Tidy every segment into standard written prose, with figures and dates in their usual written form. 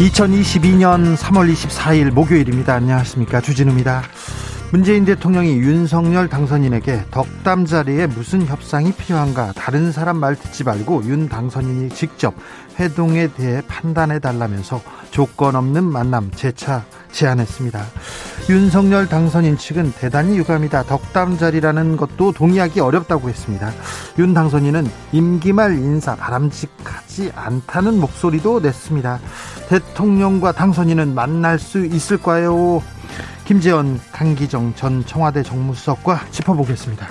(2022년 3월 24일) 목요일입니다. 안녕하십니까, 주진우입니다. 문재인 대통령이 윤석열 당선인에게 덕담 자리에 무슨 협상이 필요한가, 다른 사람 말 듣지 말고 윤 당선인이 직접 회동에 대해 판단해 달라면서 조건 없는 만남 재차 제안했습니다. 윤석열 당선인 측은 대단히 유감이다, 덕담 자리라는 것도 동의하기 어렵다고 했습니다. 윤 당선인은 임기 말 인사 바람직하지 않다는 목소리도 냈습니다. 대통령과 당선인은 만날 수 있을까요? 김재원, 강기정 전 청와대 정무수석과 짚어보겠습니다.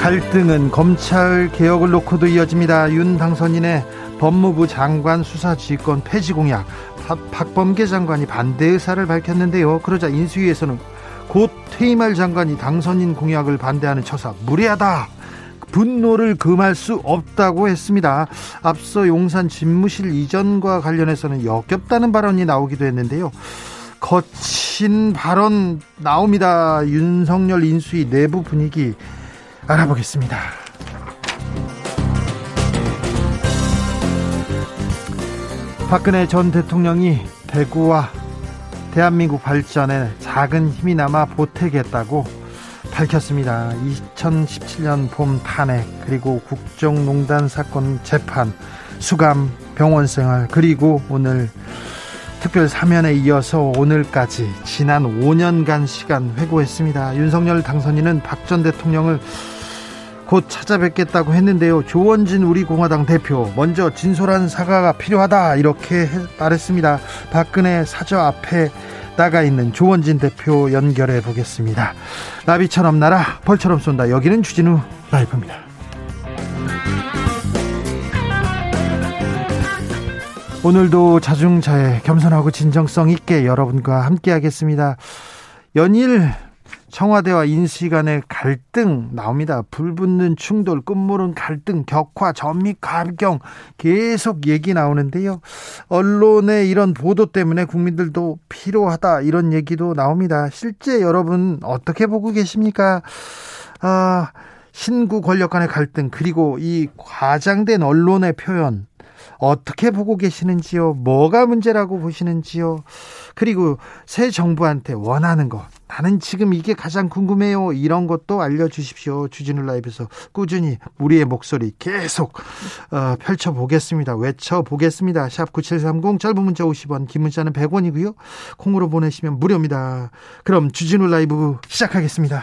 갈등은 검찰 개혁을 놓고도 이어집니다. 윤 당선인의 법무부 장관 수사지휘권 폐지 공약, 박범계 장관이 반대 의사를 밝혔는데요. 그러자 인수위에서는 곧 퇴임할 장관이 당선인 공약을 반대하는 처사 무례하다, 분노를 금할 수 없다고 했습니다. 앞서 용산 집무실 이전과 관련해서는 역겹다는 발언이 나오기도 했는데요. 거친 발언 나옵니다. 윤석열 인수위 내부 분위기 알아보겠습니다. 박근혜 전 대통령이 대구와 대한민국 발전에 작은 힘이 남아 보태겠다고 밝혔습니다. 2017년 봄 탄핵, 그리고 국정농단 사건 재판, 수감, 병원 생활, 그리고 오늘 특별 사면에 이어서 오늘까지 지난 5년간 시간 회고했습니다. 윤석열 당선인은 박 전 대통령을 곧 찾아뵙겠다고 했는데요. 조원진 우리공화당 대표, 먼저 진솔한 사과가 필요하다, 이렇게 말했습니다. 박근혜 사저 앞에 나가 있는 조원진 대표 연결해 보겠습니다. 나비처럼 날아 벌처럼 쏜다. 여기는 주진우 라이브입니다. 오늘도 자중자애, 겸손하고 진정성 있게 여러분과 함께 하겠습니다. 연일 청와대와 인수위 간의 갈등 나옵니다. 불붙는 충돌, 끝물은 갈등, 격화, 전미 갈경 계속 얘기 나오는데요. 언론의 이런 보도 때문에 국민들도 피로하다, 이런 얘기도 나옵니다. 실제 여러분 어떻게 보고 계십니까? 신구 권력 간의 갈등, 그리고 이 과장된 언론의 표현 어떻게 보고 계시는지요? 뭐가 문제라고 보시는지요? 그리고 새 정부한테 원하는 것, 나는 지금 이게 가장 궁금해요, 이런 것도 알려주십시오. 주진우 라이브에서 꾸준히 우리의 목소리 계속 펼쳐보겠습니다. 외쳐보겠습니다. 샵 9730, 짧은 문자 50원, 긴 문자는 100원이고요. 콩으로 보내시면 무료입니다. 그럼 주진우 라이브 시작하겠습니다.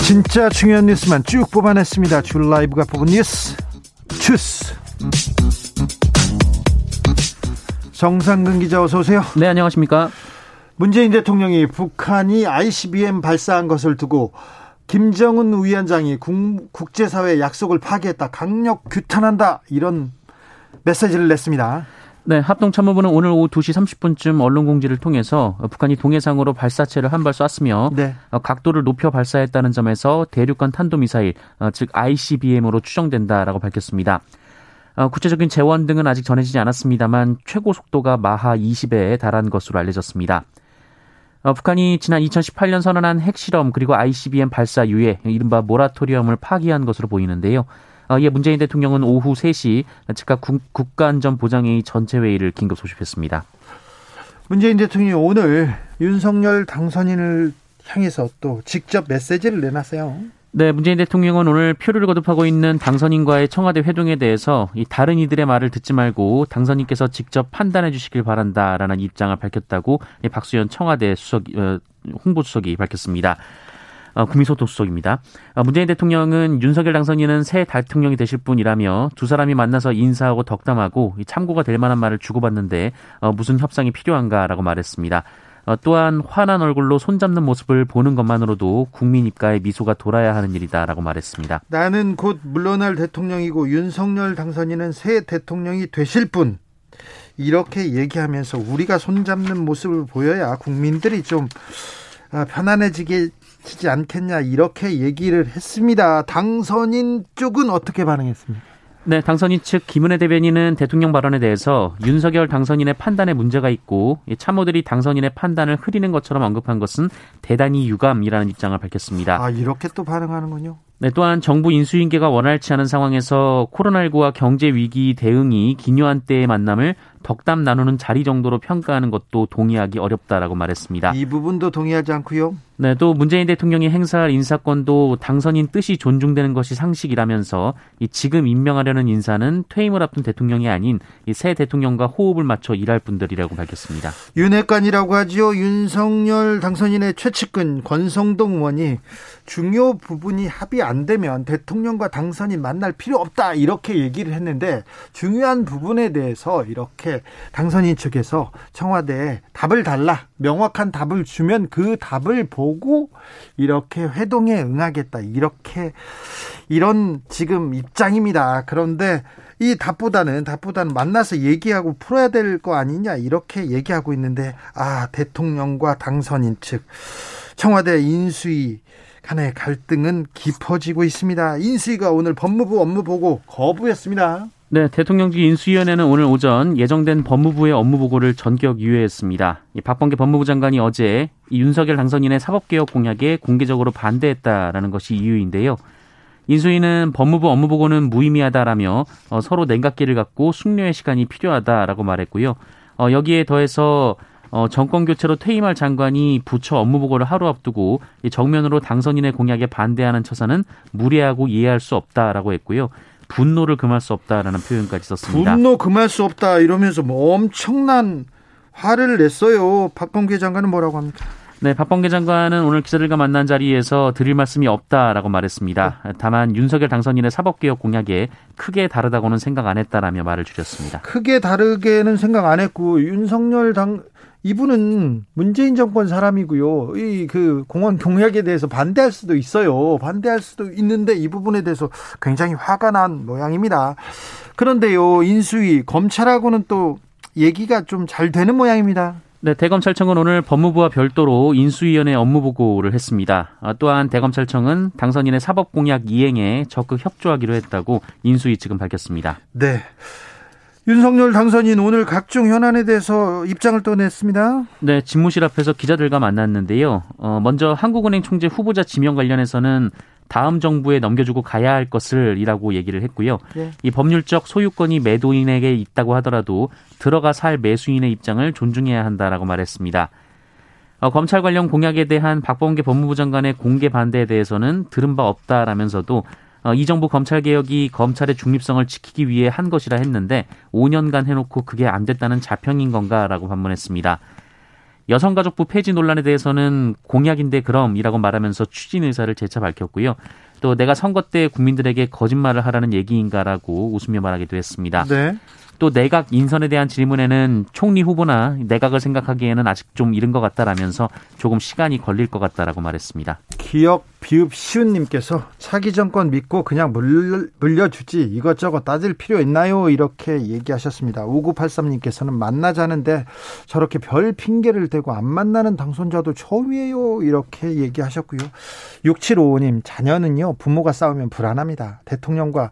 진짜 중요한 뉴스만 쭉 뽑아냈습니다. 주 라이브가 뽑은 뉴스 주스. 정상근 기자, 어서 오세요. 네, 안녕하십니까. 문재인 대통령이 북한이 ICBM 발사한 것을 두고 김정은 위원장이 국제사회의 약속을 파기했다, 강력 규탄한다, 이런 메시지를 냈습니다. 네, 합동참모부는 오늘 오후 2시 30분쯤 언론 공지를 통해서 북한이 동해상으로 발사체를 한 발 쐈으며, 네, 각도를 높여 발사했다는 점에서 대륙간 탄도미사일, 즉 ICBM으로 추정된다라고 밝혔습니다. 구체적인 재원 등은 아직 전해지지 않았습니다만 최고 속도가 마하 20에 달한 것으로 알려졌습니다. 북한이 지난 2018년 선언한 핵실험, 그리고 ICBM 발사 유예, 이른바 모라토리엄을 파기한 것으로 보이는데요. 이에 문재인 대통령은 오후 3시 즉각 국가안전보장회의 전체회의를 긴급 소집했습니다. 문재인 대통령이 오늘 윤석열 당선인을 향해서 또 직접 메시지를 내놨어요. 네, 문재인 대통령은 오늘 표를 거듭하고 있는 당선인과의 청와대 회동에 대해서 이 다른 이들의 말을 듣지 말고 당선인께서 직접 판단해 주시길 바란다라는 입장을 밝혔다고 박수현 청와대 수석 홍보수석이 밝혔습니다. 국민소통수석입니다. 문재인 대통령은 윤석열 당선인은 새 대통령이 되실 분이라며 두 사람이 만나서 인사하고 덕담하고 참고가 될 만한 말을 주고받는데 무슨 협상이 필요한가라고 말했습니다. 또한 환한 얼굴로 손잡는 모습을 보는 것만으로도 국민 입가에 미소가 돌아야 하는 일이다라고 말했습니다. 나는 곧 물러날 대통령이고 윤석열 당선인은 새 대통령이 되실 분, 이렇게 얘기하면서 우리가 손잡는 모습을 보여야 국민들이 좀 편안해지게 지지 않겠냐, 이렇게 얘기를 했습니다. 당선인 쪽은 어떻게 반응했습니까? 네, 당선인 측 김은혜 대변인은 대통령 발언에 대해서 윤석열 당선인의 판단에 문제가 있고 참모들이 당선인의 판단을 흐리는 것처럼 언급한 것은 대단히 유감이라는 입장을 밝혔습니다. 아, 이렇게 또 반응하는군요. 네, 또한 정부 인수인계가 원활치 않은 상황에서 코로나19와 경제 위기 대응이 기묘한 때의 만남을 덕담 나누는 자리 정도로 평가하는 것도 동의하기 어렵다라고 말했습니다. 이 부분도 동의하지 않고요. 네, 또 문재인 대통령이 행사할 인사권도 당선인 뜻이 존중되는 것이 상식이라면서 이 지금 임명하려는 인사는 퇴임을 앞둔 대통령이 아닌 이 새 대통령과 호흡을 맞춰 일할 분들이라고 밝혔습니다. 윤핵관이라고 하죠. 윤석열 당선인의 최측근 권성동 의원이 중요 부분이 합의 안 되면 대통령과 당선인 만날 필요 없다, 이렇게 얘기를 했는데 중요한 부분에 대해서 이렇게 당선인 측에서 청와대에 답을 달라, 명확한 답을 주면 그 답을 보고 이렇게 회동에 응하겠다, 이렇게 이런 지금 입장입니다. 그런데 이 답보다는 만나서 얘기하고 풀어야 될 거 아니냐, 이렇게 얘기하고 있는데, 아, 대통령과 당선인 측 청와대 인수위 간의 갈등은 깊어지고 있습니다. 인수위가 오늘 법무부 업무보고 거부했습니다. 네, 대통령직 인수위원회는 오늘 오전 예정된 법무부의 업무보고를 전격 유예했습니다. 박범계 법무부 장관이 어제 윤석열 당선인의 사법개혁 공약에 공개적으로 반대했다라는 것이 이유인데요. 인수위는 법무부 업무보고는 무의미하다라며 서로 냉각기를 갖고 숙려의 시간이 필요하다라고 말했고요. 여기에 더해서 정권 교체로 퇴임할 장관이 부처 업무보고를 하루 앞두고 정면으로 당선인의 공약에 반대하는 처사는 무례하고 이해할 수 없다라고 했고요. 분노를 금할 수 없다라는 표현까지 썼습니다. 분노 금할 수 없다, 이러면서 뭐 엄청난 화를 냈어요. 박범계 장관은 뭐라고 합니까? 네, 박범계 장관은 오늘 기자들과 만난 자리에서 드릴 말씀이 없다라고 말했습니다. 다만 윤석열 당선인의 사법개혁 공약에 크게 다르다고는 생각 안 했다라며 말을 줄였습니다. 크게 다르게는 생각 안 했고, 윤석열 이분은 문재인 정권 사람이고요. 그 공원 공약에 대해서 반대할 수도 있어요. 반대할 수도 있는데 이 부분에 대해서 굉장히 화가 난 모양입니다. 그런데요, 인수위 검찰하고는 또 얘기가 좀 잘 되는 모양입니다. 네, 대검찰청은 오늘 법무부와 별도로 인수위원회 업무보고를 했습니다. 또한 대검찰청은 당선인의 사법공약 이행에 적극 협조하기로 했다고 인수위 측은 밝혔습니다. 네, 윤석열 당선인 오늘 각종 현안에 대해서 입장을 또 냈습니다. 네, 집무실 앞에서 기자들과 만났는데요. 먼저 한국은행 총재 후보자 지명 관련해서는 다음 정부에 넘겨주고 가야 할 것을 이라고 얘기를 했고요. 네. 이 법률적 소유권이 매도인에게 있다고 하더라도 들어가 살 매수인의 입장을 존중해야 한다라고 말했습니다. 검찰 관련 공약에 대한 박범계 법무부 장관의 공개 반대에 대해서는 들은 바 없다라면서도 이 정부 검찰개혁이 검찰의 중립성을 지키기 위해 한 것이라 했는데 5년간 해놓고 그게 안 됐다는 자평인 건가라고 반문했습니다. 여성가족부 폐지 논란에 대해서는 공약인데 그럼이라고 말하면서 추진 의사를 재차 밝혔고요. 또 내가 선거 때 국민들에게 거짓말을 하라는 얘기인가라고 웃으며 말하기도 했습니다. 네. 또 내각 인선에 대한 질문에는 총리 후보나 내각을 생각하기에는 아직 좀 이른 것 같다라면서 조금 시간이 걸릴 것 같다라고 말했습니다. 기억 비읍시운님께서 차기 정권 믿고 그냥 물려주지 이것저것 따질 필요 있나요? 이렇게 얘기하셨습니다. 5983님께서는 만나자는데 저렇게 별 핑계를 대고 안 만나는 당선자도 처음이에요, 이렇게 얘기하셨고요. 6755님, 자녀는요 부모가 싸우면 불안합니다. 대통령과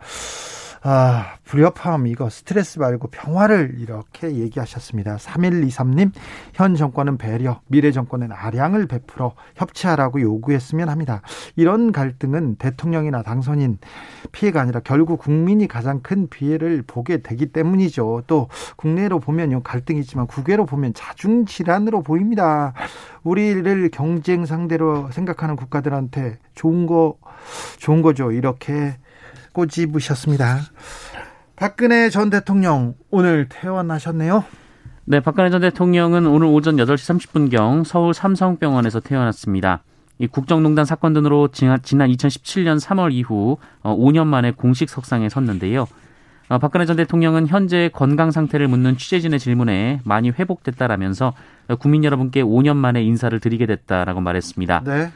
불협화음 이거 스트레스 말고 평화를 이렇게 얘기하셨습니다. 3123님, 현 정권은 배려, 미래 정권은 아량을 베풀어 협치하라고 요구했으면 합니다. 이런 갈등은 대통령이나 당선인 피해가 아니라 결국 국민이 가장 큰 피해를 보게 되기 때문이죠. 또 국내로 보면 갈등이 있지만 국외로 보면 자중질환으로 보입니다. 우리를 경쟁 상대로 생각하는 국가들한테 좋은 거죠. 이렇게 꼬집으셨습니다. 박근혜 전 대통령 오늘 퇴원하셨네요. 네, 박근혜 전 대통령은 오늘 오전 8시 30분경 서울 삼성병원에서 퇴원했습니다. 이 국정농단 사건 등으로 지난 2017년 3월 이후 5년 만에 공식 석상에 섰는데요. 박근혜 전 대통령은 현재 건강 상태를 묻는 취재진의 질문에 많이 회복됐다라면서 국민 여러분께 5년 만에 인사를 드리게 됐다라고 말했습니다. 네.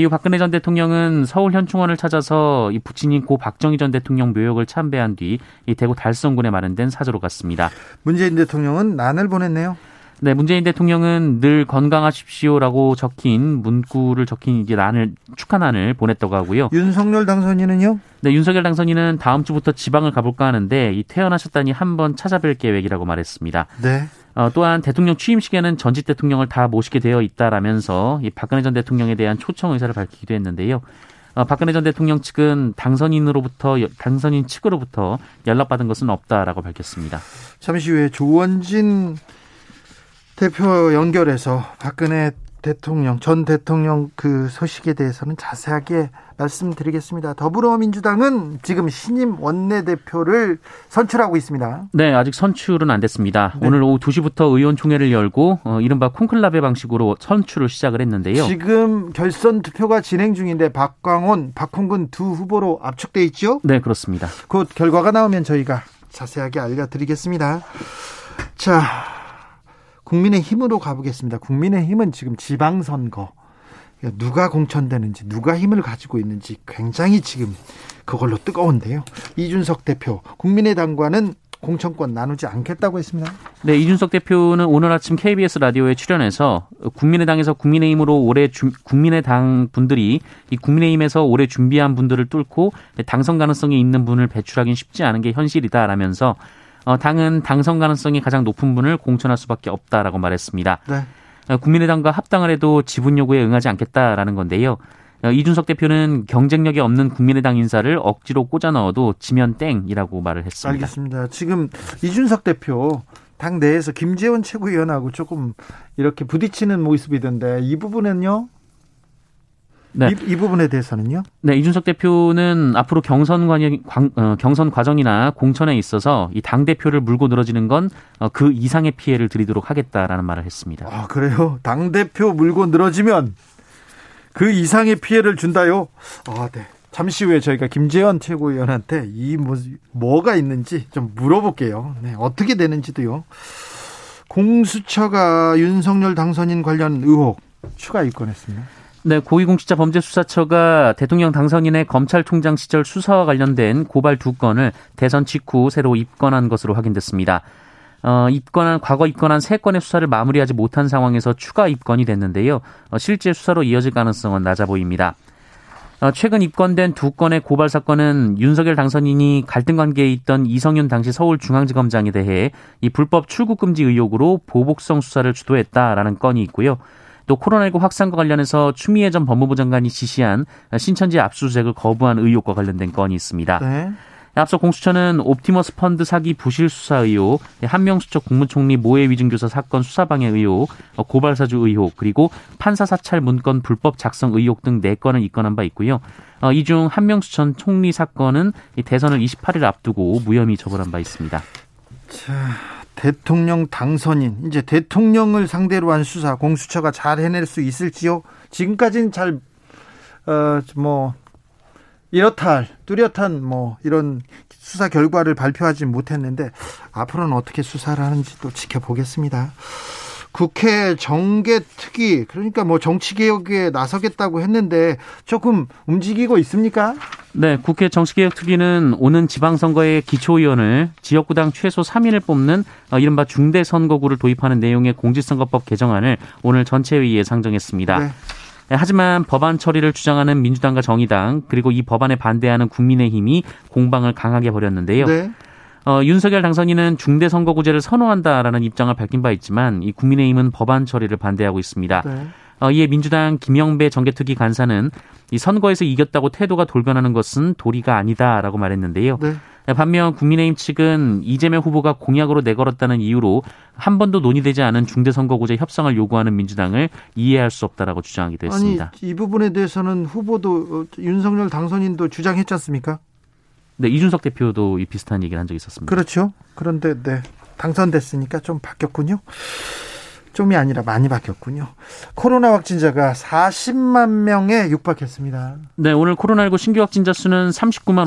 이후 박근혜 전 대통령은 서울 현충원을 찾아서 이 부친인 고 박정희 전 대통령 묘역을 참배한 뒤 이 대구 달성군에 마련된 사저로 갔습니다. 문재인 대통령은 난을 보냈네요. 네, 문재인 대통령은 늘 건강하십시오라고 적힌 문구를 적힌 이제 난을 축하난을 보냈다고 하고요. 윤석열 당선인은요? 네, 윤석열 당선인은 다음 주부터 지방을 가볼까 하는데 이 퇴원하셨다니 한번 찾아뵐 계획이라고 말했습니다. 네. 또한 대통령 취임식에는 전직 대통령을 다 모시게 되어 있다라면서 이 박근혜 전 대통령에 대한 초청 의사를 밝히기도 했는데요. 박근혜 전 대통령 측은 당선인 측으로부터 연락받은 것은 없다라고 밝혔습니다. 잠시 후에 조원진 대표 연결해서 박근혜 전 대통령 그 소식에 대해서는 자세하게 말씀드리겠습니다. 더불어민주당은 지금 신임 원내대표를 선출하고 있습니다. 네, 아직 선출은 안 됐습니다. 네. 오늘 오후 2시부터 의원총회를 열고 이른바 콩클라베 방식으로 선출을 시작을 했는데요. 지금 결선 투표가 진행 중인데 박광온, 박홍근 두 후보로 압축돼 있죠? 네, 그렇습니다. 곧 결과가 나오면 저희가 자세하게 알려드리겠습니다. 자, 국민의힘으로 가보겠습니다. 국민의힘은 지금 지방선거 누가 공천되는지 누가 힘을 가지고 있는지 굉장히 지금 그걸로 뜨거운데요. 이준석 대표 국민의당과는 공천권 나누지 않겠다고 했습니다. 네, 이준석 대표는 오늘 아침 KBS 라디오에 출연해서 국민의당에서 국민의당 분들이 이 국민의힘에서 올해 준비한 분들을 뚫고 당선 가능성이 있는 분을 배출하기는 쉽지 않은 게 현실이다라면서 당은 당선 가능성이 가장 높은 분을 공천할 수밖에 없다라고 말했습니다. 네. 국민의당과 합당을 해도 지분 요구에 응하지 않겠다라는 건데요. 이준석 대표는 경쟁력이 없는 국민의당 인사를 억지로 꽂아 넣어도 지면 땡이라고 말을 했습니다. 알겠습니다. 지금 이준석 대표 당 내에서 김재원 최고위원하고 조금 이렇게 부딪히는 모습이던데 이 부분은요? 네. 이 부분에 대해서는요? 네, 이준석 대표는 앞으로 경선 과정이나 공천에 있어서 이 당대표를 물고 늘어지는 건 그 이상의 피해를 드리도록 하겠다라는 말을 했습니다. 아, 그래요? 당대표 물고 늘어지면 그 이상의 피해를 준다요? 아, 네. 잠시 후에 저희가 김재원 최고위원한테 이 뭐가 있는지 좀 물어볼게요. 네, 어떻게 되는지도요. 공수처가 윤석열 당선인 관련 의혹 추가 입건했습니다. 네, 고위공직자범죄수사처가 대통령 당선인의 검찰총장 시절 수사와 관련된 고발 2건을 대선 직후 새로 입건한 것으로 확인됐습니다. 과거 입건한 3건의 수사를 마무리하지 못한 상황에서 추가 입건이 됐는데요. 실제 수사로 이어질 가능성은 낮아 보입니다. 최근 입건된 2건의 고발 사건은 윤석열 당선인이 갈등관계에 있던 이성윤 당시 서울중앙지검장에 대해 이 불법 출국금지 의혹으로 보복성 수사를 주도했다라는 건이 있고요. 또 코로나19 확산과 관련해서 추미애 전 법무부 장관이 지시한 신천지 압수수색을 거부한 의혹과 관련된 건이 있습니다. 네. 앞서 공수처는 옵티머스 펀드 사기 부실 수사 의혹, 한명숙 전 국무총리 모해 위증교사 사건 수사방해 의혹, 고발사주 의혹, 그리고 판사 사찰 문건 불법 작성 의혹 등 4건을 입건한 바 있고요. 이 중 한명숙 전 총리 사건은 대선을 28일 앞두고 무혐의 처벌한 바 있습니다. 자, 대통령 당선인, 이제 대통령을 상대로 한 수사 공수처가 잘 해낼 수 있을지요? 지금까지는 잘 뚜렷한 이런 수사 결과를 발표하지 못했는데 앞으로는 어떻게 수사를 하는지 또 지켜보겠습니다. 국회 정개특위, 그러니까 정치개혁에 나서겠다고 했는데 조금 움직이고 있습니까? 네, 국회 정치개혁특위는 오는 지방선거의 기초위원을 지역구당 최소 3인을 뽑는 이른바 중대선거구를 도입하는 내용의 공직선거법 개정안을 오늘 전체회의에 상정했습니다. 네. 하지만 법안 처리를 주장하는 민주당과 정의당 그리고 이 법안에 반대하는 국민의힘이 공방을 강하게 벌였는데요. 네. 윤석열 당선인은 중대선거구제를 선호한다라는 입장을 밝힌 바 있지만 이 국민의힘은 법안 처리를 반대하고 있습니다. 네. 이에 민주당 김영배 정개특위 간사는 이 선거에서 이겼다고 태도가 돌변하는 것은 도리가 아니다라고 말했는데요. 네. 반면 국민의힘 측은 이재명 후보가 공약으로 내걸었다는 이유로 한 번도 논의되지 않은 중대선거구제 협상을 요구하는 민주당을 이해할 수 없다라고 주장하기도 했습니다. 아니, 이 부분에 대해서는 후보도 윤석열 당선인도 주장했지 않습니까? 네, 이준석 대표도 이 비슷한 얘기를 한 적이 있었습니다. 그렇죠. 그런데 네, 당선됐으니까 좀 바뀌었군요. 좀이 아니라 많이 바뀌었군요. 코로나 확진자가 40만 명에 육박했습니다. 네, 오늘 코로나19 신규 확진자 수는 39만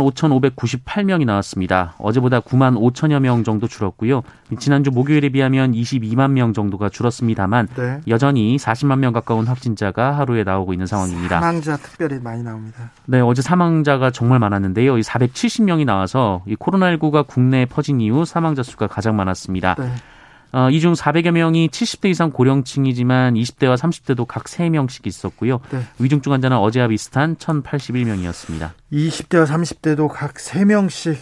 5,598명이 나왔습니다. 어제보다 9만 5천여 명 정도 줄었고요. 지난주 목요일에 비하면 22만 명 정도가 줄었습니다만 네. 여전히 40만 명 가까운 확진자가 하루에 나오고 있는 상황입니다. 사망자 특별히 많이 나옵니다. 네, 어제 사망자가 정말 많았는데요. 470명이 나와서 이 코로나19가 국내에 퍼진 이후 사망자 수가 가장 많았습니다. 네. 이 중 400여 명이 70대 이상 고령층이지만 20대와 30대도 각 3명씩 있었고요. 네. 위중증 환자는 어제와 비슷한 1,081명이었습니다. 20대와 30대도 각 3명씩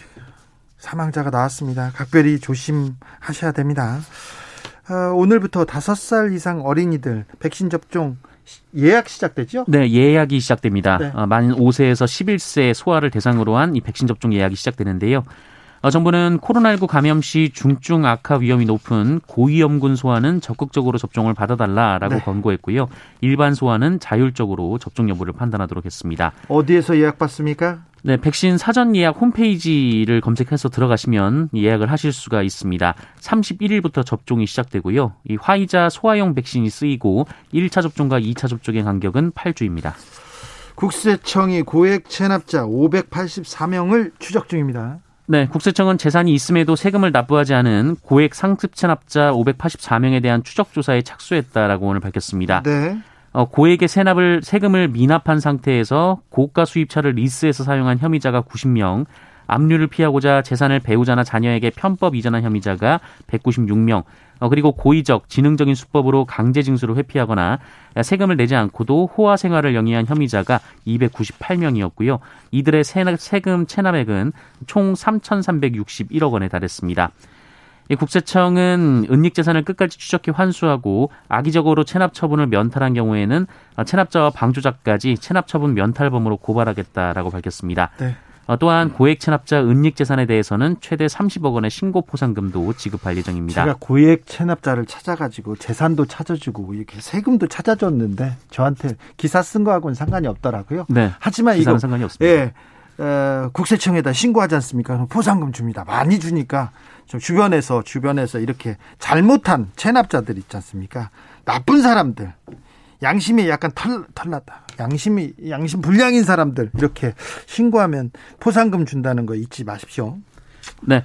사망자가 나왔습니다. 각별히 조심하셔야 됩니다. 오늘부터 5살 이상 어린이들 백신 접종 예약 시작됐죠? 네, 예약이 시작됩니다. 네. 만 5세에서 11세 소아를 대상으로 한 이 백신 접종 예약이 시작되는데요. 정부는 코로나19 감염 시 중증 악화 위험이 높은 고위험군 소아는 적극적으로 접종을 받아달라라고 네. 권고했고요. 일반 소아는 자율적으로 접종 여부를 판단하도록 했습니다. 어디에서 예약받습니까? 네, 백신 사전 예약 홈페이지를 검색해서 들어가시면 예약을 하실 수가 있습니다. 31일부터 접종이 시작되고요. 이 화이자 소아용 백신이 쓰이고 1차 접종과 2차 접종의 간격은 8주입니다. 국세청이 고액 체납자 584명을 추적 중입니다. 네, 국세청은 재산이 있음에도 세금을 납부하지 않은 고액 상습 체납자 584명에 대한 추적 조사에 착수했다라고 오늘 밝혔습니다. 네. 고액의 세금을 미납한 상태에서 고가 수입차를 리스해서 사용한 혐의자가 90명, 압류를 피하고자 재산을 배우자나 자녀에게 편법 이전한 혐의자가 196명, 그리고 고의적, 지능적인 수법으로 강제 징수를 회피하거나 세금을 내지 않고도 호화 생활을 영위한 혐의자가 298명이었고요. 이들의 세금 체납액은 총 3,361억 원에 달했습니다. 국세청은 은닉재산을 끝까지 추적해 환수하고 악의적으로 체납 처분을 면탈한 경우에는 체납자와 방조자까지 체납 처분 면탈범으로 고발하겠다라고 밝혔습니다. 네. 또한 고액 체납자 은닉 재산에 대해서는 최대 30억 원의 신고 포상금도 지급할 예정입니다. 제가 고액 체납자를 찾아가지고 재산도 찾아주고 이렇게 세금도 찾아줬는데 저한테 기사 쓴 거하고는 상관이 없더라고요. 네. 하지만 이거 상관이 없습니다. 예, 국세청에다 신고하지 않습니까? 그럼 포상금 줍니다. 많이 주니까 좀 주변에서 이렇게 잘못한 체납자들 있지 않습니까? 나쁜 사람들. 양심이 약간 털났다. 양심 불량인 사람들 이렇게 신고하면 포상금 준다는 거 잊지 마십시오. 네.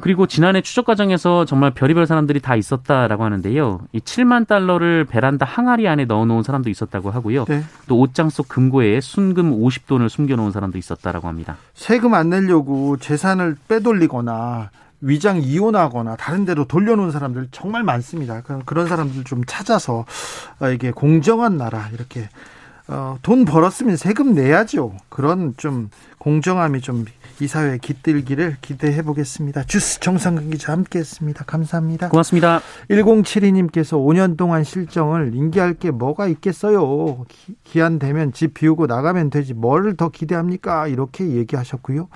그리고 지난해 추적 과정에서 정말 별의별 사람들이 다 있었다라고 하는데요. 이 $70,000를 베란다 항아리 안에 넣어놓은 사람도 있었다고 하고요. 네. 또 옷장 속 금고에 순금 50돈을 숨겨놓은 사람도 있었다라고 합니다. 세금 안 내려고 재산을 빼돌리거나 위장 이혼하거나 다른 데로 돌려놓은 사람들 정말 많습니다. 그런 사람들 좀 찾아서 이게 공정한 나라 이렇게 돈 벌었으면 세금 내야죠. 그런 좀 공정함이 좀 이 사회에 깃들기를 기대해 보겠습니다. 주스 정상근 기자 함께했습니다. 감사합니다. 고맙습니다. 1072님께서 5년 동안 실정을 인기할 게 뭐가 있겠어요. 기한 되면 집 비우고 나가면 되지 뭐를 더 기대합니까? 이렇게 얘기하셨고요.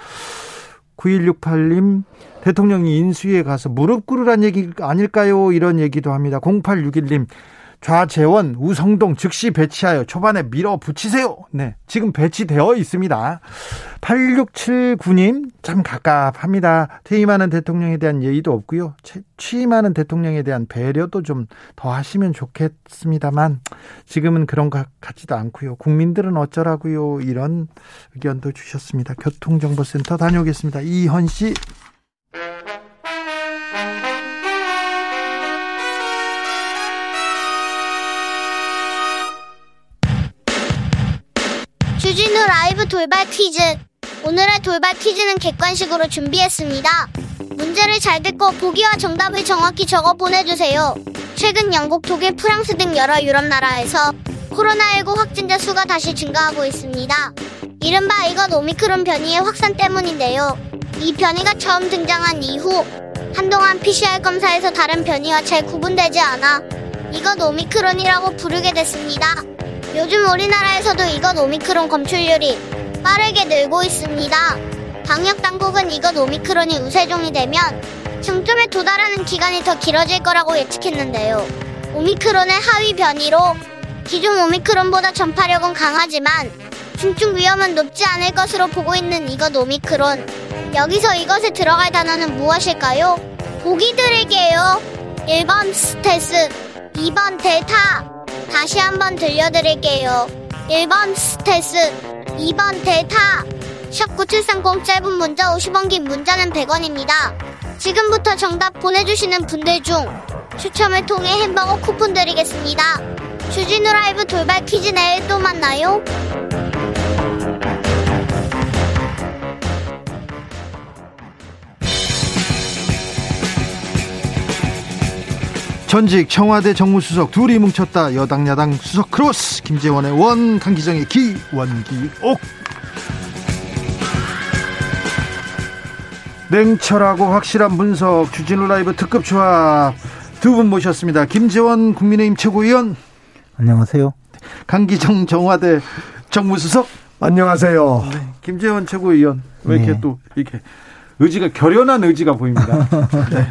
9168님, 대통령이 인수위에 가서 무릎 꿇으란 얘기 아닐까요? 이런 얘기도 합니다. 0861님, 좌재원, 우성동 즉시 배치하여 초반에 밀어붙이세요. 네, 지금 배치되어 있습니다. 8679님, 참 갑갑합니다. 퇴임하는 대통령에 대한 예의도 없고요. 취임하는 대통령에 대한 배려도 좀 더 하시면 좋겠습니다만 지금은 그런 것 같지도 않고요. 국민들은 어쩌라고요? 이런 의견도 주셨습니다. 교통정보센터 다녀오겠습니다. 이현 씨. 주진우 라이브 돌발 퀴즈. 오늘의 돌발 퀴즈는 객관식으로 준비했습니다. 문제를 잘 듣고 보기와 정답을 정확히 적어 보내주세요. 최근 영국, 독일, 프랑스 등 여러 유럽 나라에서 코로나19 확진자 수가 다시 증가하고 있습니다. 이른바 이건 오미크론 변이의 확산 때문인데요. 이 변이가 처음 등장한 이후 한동안 PCR 검사에서 다른 변이와 잘 구분되지 않아 이건 오미크론이라고 부르게 됐습니다. 요즘 우리나라에서도 이건 오미크론 검출률이 빠르게 늘고 있습니다. 방역당국은 이건 오미크론이 우세종이 되면 정점에 도달하는 기간이 더 길어질 거라고 예측했는데요. 오미크론의 하위 변이로 기존 오미크론보다 전파력은 강하지만 중증 위험은 높지 않을 것으로 보고 있는 이것 오미크론. 여기서 이것에 들어갈 단어는 무엇일까요? 보기 드릴게요. 1번 스텔스, 2번 델타. 다시 한번 들려드릴게요. 1번 스텔스, 2번 델타. 샵9730 짧은 문자 50원, 긴 문자는 100원입니다. 지금부터 정답 보내주시는 분들 중 추첨을 통해 햄버거 쿠폰 드리겠습니다. 주진우 라이브 돌발 퀴즈 내일 또 만나요. 전직 청와대 정무수석 둘이 뭉쳤다. 여당 야당 수석 크로스. 김재원의 원, 강기정의 기, 원기옥. 냉철하고 확실한 분석, 주진우 라이브 특급 조합. 두 분 모셨습니다. 김재원 국민의힘 최고위원, 안녕하세요. 강기정 청와대 정무수석, 안녕하세요. 네, 김재원 최고위원. 왜 이렇게 네. 또 이렇게 의지가, 결연한 의지가 보입니다. 네.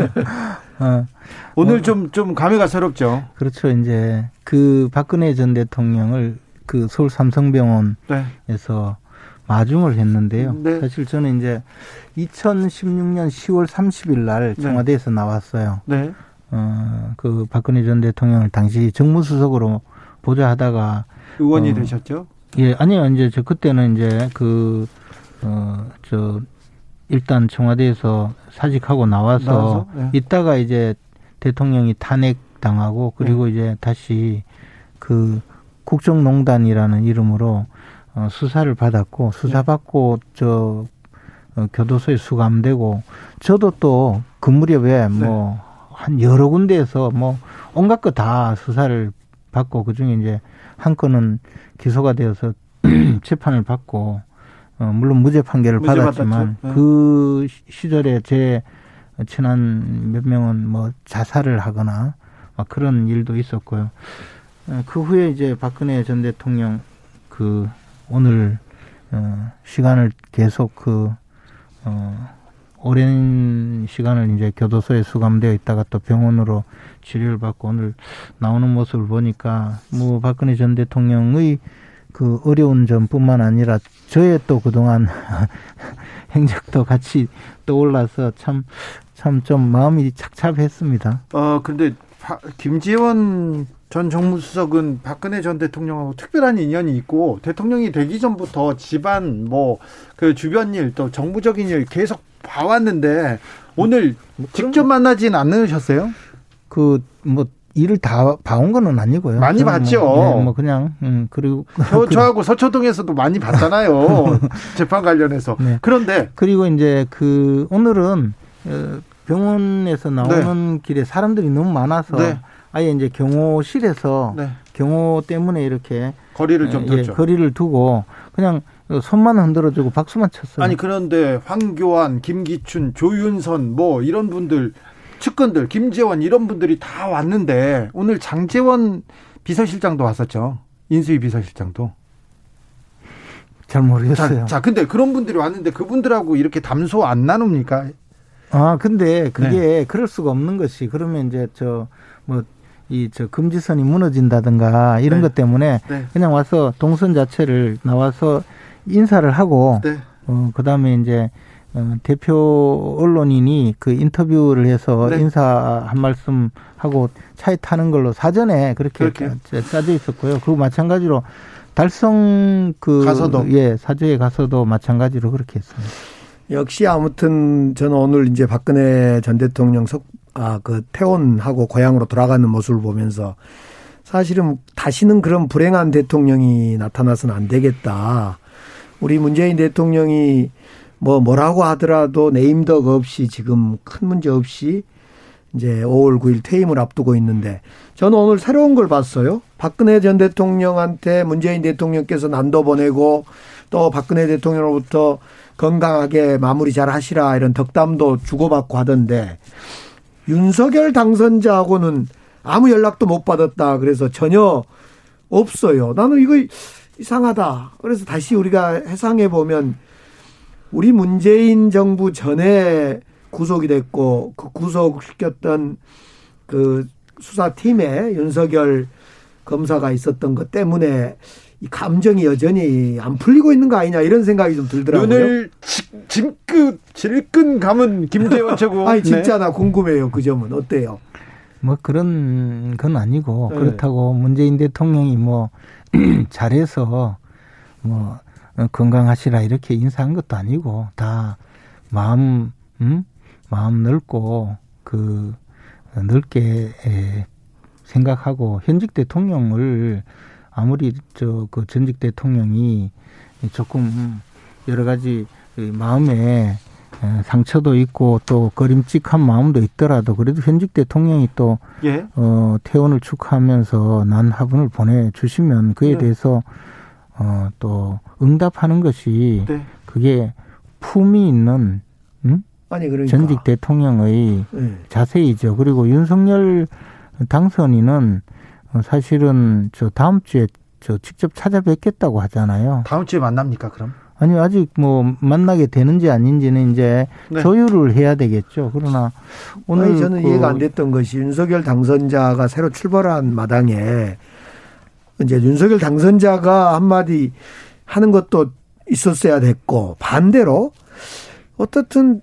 오늘 좀 감회가 새롭죠. 그렇죠. 이제 그 박근혜 전 대통령을 그 서울 삼성병원에서 네. 마중을 했는데요. 네. 사실 저는 이제 2016년 10월 30일 날 청와대에서 네. 나왔어요. 네. 그 박근혜 전 대통령을 당시 정무수석으로 보좌하다가 의원이 되셨죠? 예, 아니요. 이제 저 그때는 이제 일단 청와대에서 사직하고 나와서 네. 이따가 이제 대통령이 탄핵당하고 그리고 네. 이제 다시 그 국정농단이라는 이름으로 수사를 받았고, 수사받고 저 교도소에 수감되고, 저도 또 그 무렵에 뭐 한 네. 여러 군데에서 뭐 온갖 거 다 수사를 받고, 그중에 이제 한 건은 기소가 되어서 재판을 받고, 물론 무죄 판결을 받았지만 네. 그 시절에 제 친한 몇 명은 뭐 자살을 하거나 막 그런 일도 있었고요. 그 후에 이제 박근혜 전 대통령 그 오늘 시간을 계속 오랜 시간을 이제 교도소에 수감되어 있다가 또 병원으로 치료를 받고 오늘 나오는 모습을 보니까 뭐 박근혜 전 대통령의 그 어려운 점뿐만 아니라 저의 또 그동안 행적도 같이 떠올라서 참 좀 마음이 착잡했습니다. 근데 김재원 전 정무수석은 박근혜 전 대통령하고 특별한 인연이 있고, 대통령이 되기 전부터 집안 뭐 그 주변 일 또 정부적인 일 계속 봐왔는데 오늘 직접 만나진 않으셨어요? 그 뭐 일을 다 봐온 건 아니고요. 많이 봤죠. 그리고 저하고 서초동에서도 많이 봤잖아요. 재판 관련해서. 네. 그런데 그리고 이제 그 오늘은 병원에서 나오는 네. 길에 사람들이 너무 많아서. 네. 아예 이제 경호실에서 네. 경호 때문에 이렇게 거리를 좀 뒀죠. 예, 거리를 두고 그냥 손만 흔들어주고 박수만 쳤어요. 아니 그런데 황교안, 김기춘, 조윤선 뭐 이런 분들, 측근들, 김재원 이런 분들이 다 왔는데 오늘 장제원 비서실장도 왔었죠. 인수위 비서실장도. 잘 모르겠어요. 자, 근데 그런 분들이 왔는데 그분들하고 이렇게 담소 안 나눕니까? 아, 근데 그게 네. 그럴 수가 없는 것이, 그러면 이제 금지선이 무너진다든가 이런 네. 것 때문에 네. 그냥 와서 동선 자체를 나와서 인사를 하고 네. 그다음에 이제 대표 언론인이 그 인터뷰를 해서 네. 인사 한 말씀 하고 차에 타는 걸로 사전에 그렇게 짜져 있었고요. 그리고 마찬가지로 달성 가서도. 예, 사주에 가서도 마찬가지로 그렇게 했습니다. 역시 아무튼 저는 오늘 이제 박근혜 전 대통령 퇴원하고 고향으로 돌아가는 모습을 보면서 사실은 다시는 그런 불행한 대통령이 나타나서는 안 되겠다. 우리 문재인 대통령이 뭐라고 하더라도 네임덕 없이 지금 큰 문제 없이 이제 5월 9일 퇴임을 앞두고 있는데 저는 오늘 새로운 걸 봤어요. 박근혜 전 대통령한테 문재인 대통령께서 난도 보내고 또 박근혜 대통령으로부터 건강하게 마무리 잘 하시라 이런 덕담도 주고받고 하던데 윤석열 당선자하고는 아무 연락도 못 받았다. 그래서 전혀 없어요. 나는 이거 이상하다. 그래서 다시 우리가 해상해 보면 우리 문재인 정부 전에 구속이 됐고 그 구속시켰던 그 수사팀에 윤석열 검사가 있었던 것 때문에 이 감정이 여전히 안 풀리고 있는 거 아니냐 이런 생각이 좀 들더라고요. 눈을 질끈 감은 김재원 최고. 아니 진짜 나 궁금해요. 그 점은 어때요? 뭐 그런 건 아니고 그렇다고 문재인 대통령이 뭐 잘해서 뭐 건강하시라 이렇게 인사한 것도 아니고 다 마음 마음 넓고 그 넓게 생각하고 현직 대통령을 아무리 저 그 전직 대통령이 조금 여러 가지 마음에 상처도 있고 또 그림직한 마음도 있더라도 그래도 현직 대통령이 또 예. 퇴원을 축하하면서 난화분을 보내주시면 그에 네. 대해서 또 응답하는 것이 네. 그게 품이 있는 아니 그러니까. 전직 대통령의 자세이죠. 그리고 윤석열 당선인은 사실은 저 다음 주에 저 직접 찾아뵙겠다고 하잖아요. 다음 주에 만납니까 그럼? 아니 아직 뭐 만나게 되는지 아닌지는 이제 네. 조율을 해야 되겠죠. 그러나 오늘 아니, 저는 이해가 안 됐던 것이 윤석열 당선자가 새로 출발한 마당에 이제 윤석열 당선자가 한마디 하는 것도 있었어야 됐고 반대로 어떻든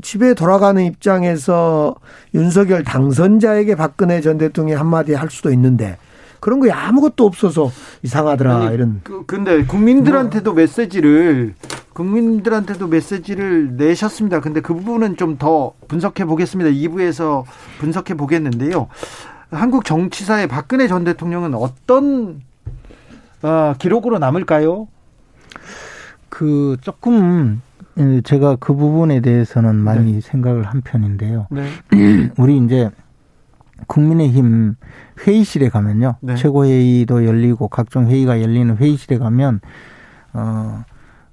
집에 돌아가는 입장에서 윤석열 당선자에게 박근혜 전 대통령이 한마디 할 수도 있는데 그런 거에 아무것도 없어서 이상하더라. 아니, 이런. 근데 국민들한테도 메시지를 내셨습니다. 근데 그 부분은 좀 더 분석해 보겠습니다. 2부에서 분석해 보겠는데요. 한국 정치사에 박근혜 전 대통령은 어떤 기록으로 남을까요? 그 조금 제가 그 부분에 대해서는 많이 네. 생각을 한 편인데요. 네. 우리 이제 국민의힘 회의실에 가면요. 네. 최고회의도 열리고 각종 회의가 열리는 회의실에 가면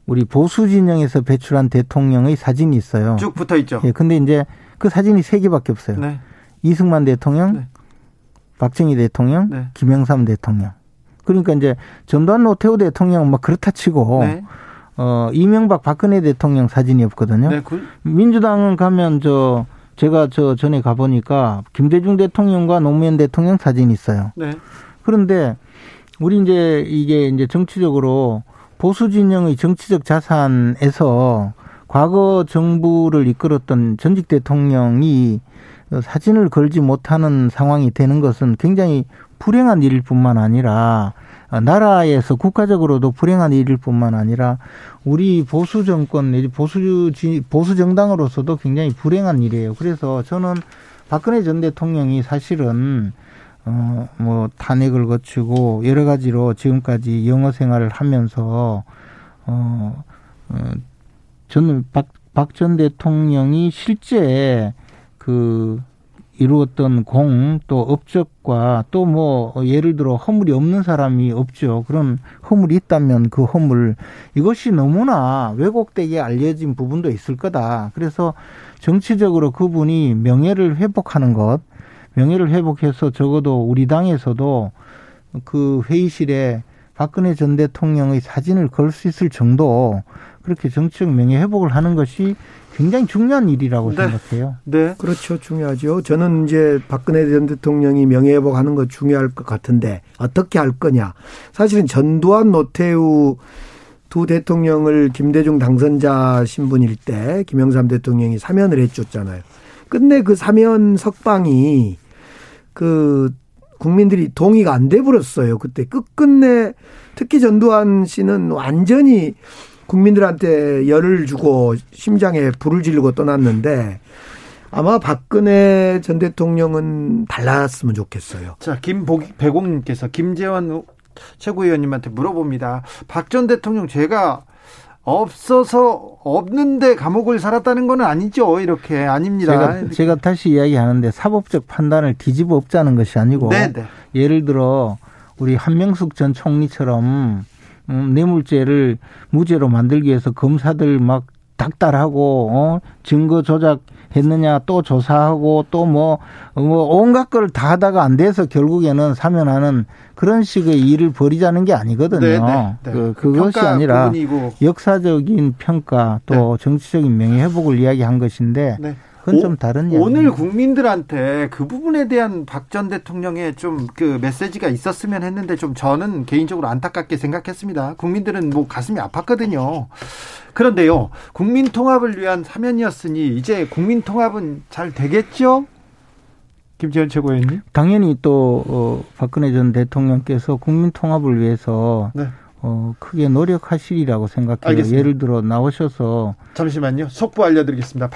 우리 보수 진영에서 배출한 대통령의 사진이 있어요. 쭉 붙어 있죠. 예. 근데 이제 그 사진이 3개밖에 없어요. 네. 이승만 대통령, 네. 박정희 대통령, 네. 김영삼 대통령. 그러니까 이제 전두환 노태우 대통령 막 그렇다 치고 네. 이명박 박근혜 대통령 사진이 없거든요. 네, 민주당은 가면 제가 전에 가보니까 김대중 대통령과 노무현 대통령 사진이 있어요. 네. 그런데 우리 이제 이게 이제 정치적으로 보수 진영의 정치적 자산에서 과거 정부를 이끌었던 전직 대통령이 사진을 걸지 못하는 상황이 되는 것은 굉장히 불행한 일일 뿐만 아니라 나라에서 국가적으로도 불행한 일일 뿐만 아니라 우리 보수 정권 내지 보수 정당으로서도 굉장히 불행한 일이에요. 그래서 저는 박근혜 전 대통령이 사실은 뭐 탄핵을 거치고 여러 가지로 지금까지 영어 생활을 하면서 저는 박 전 대통령이 실제 그 이루었던 공, 또 업적과 또 뭐 예를 들어 허물이 없는 사람이 없죠. 그런 허물이 있다면 그 허물 이것이 너무나 왜곡되게 알려진 부분도 있을 거다. 그래서 정치적으로 그분이 명예를 회복하는 것, 명예를 회복해서 적어도 우리 당에서도 그 회의실에 박근혜 전 대통령의 사진을 걸 수 있을 정도 그렇게 정치적 명예 회복을 하는 것이 굉장히 중요한 일이라고 네. 생각해요. 네. 그렇죠. 중요하죠. 저는 이제 박근혜 전 대통령이 명예회복하는 거 중요할 것 같은데 어떻게 할 거냐. 사실은 전두환 노태우 두 대통령을 김대중 당선자 신분일 때 김영삼 대통령이 사면을 해줬잖아요. 끝내 그 사면 석방이 그 국민들이 동의가 안 돼버렸어요. 그때 끝끝내 특히 전두환 씨는 완전히 국민들한테 열을 주고 심장에 불을 지르고 떠났는데 아마 박근혜 전 대통령은 달랐으면 좋겠어요. 자, 김백옥님께서 김재원 최고위원님한테 물어봅니다. 박 전 대통령 제가 없어서 없는데 감옥을 살았다는 건 아니죠. 이렇게 아닙니다. 제가 다시 이야기하는데 사법적 판단을 뒤집어 엎자는 것이 아니고 네네. 예를 들어 우리 한명숙 전 총리처럼 뇌물죄를 무죄로 만들기 위해서 검사들 막 닥달하고 증거 조작했느냐 또 조사하고 또 뭐 온갖 걸 다 하다가 안 돼서 결국에는 사면하는 그런 식의 일을 벌이자는 게 아니거든요. 네네, 네. 그것이 아니라 부분이고. 역사적인 평가 또 네. 정치적인 명예회복을 이야기한 것인데 네. 그건 좀 다른 이야기. 오늘 국민들한테 그 부분에 대한 박 전 대통령의 좀 그 메시지가 있었으면 했는데 좀 저는 개인적으로 안타깝게 생각했습니다. 국민들은 뭐 가슴이 아팠거든요. 그런데요, 국민 통합을 위한 사면이었으니 이제 국민 통합은 잘 되겠죠? 김재원 최고위원님? 당연히 또 박근혜 전 대통령께서 국민 통합을 위해서 네. 크게 노력하시리라고 생각해요. 알겠습니다. 예를 들어 나오셔서 잠시만요. 속보 알려드리겠습니다.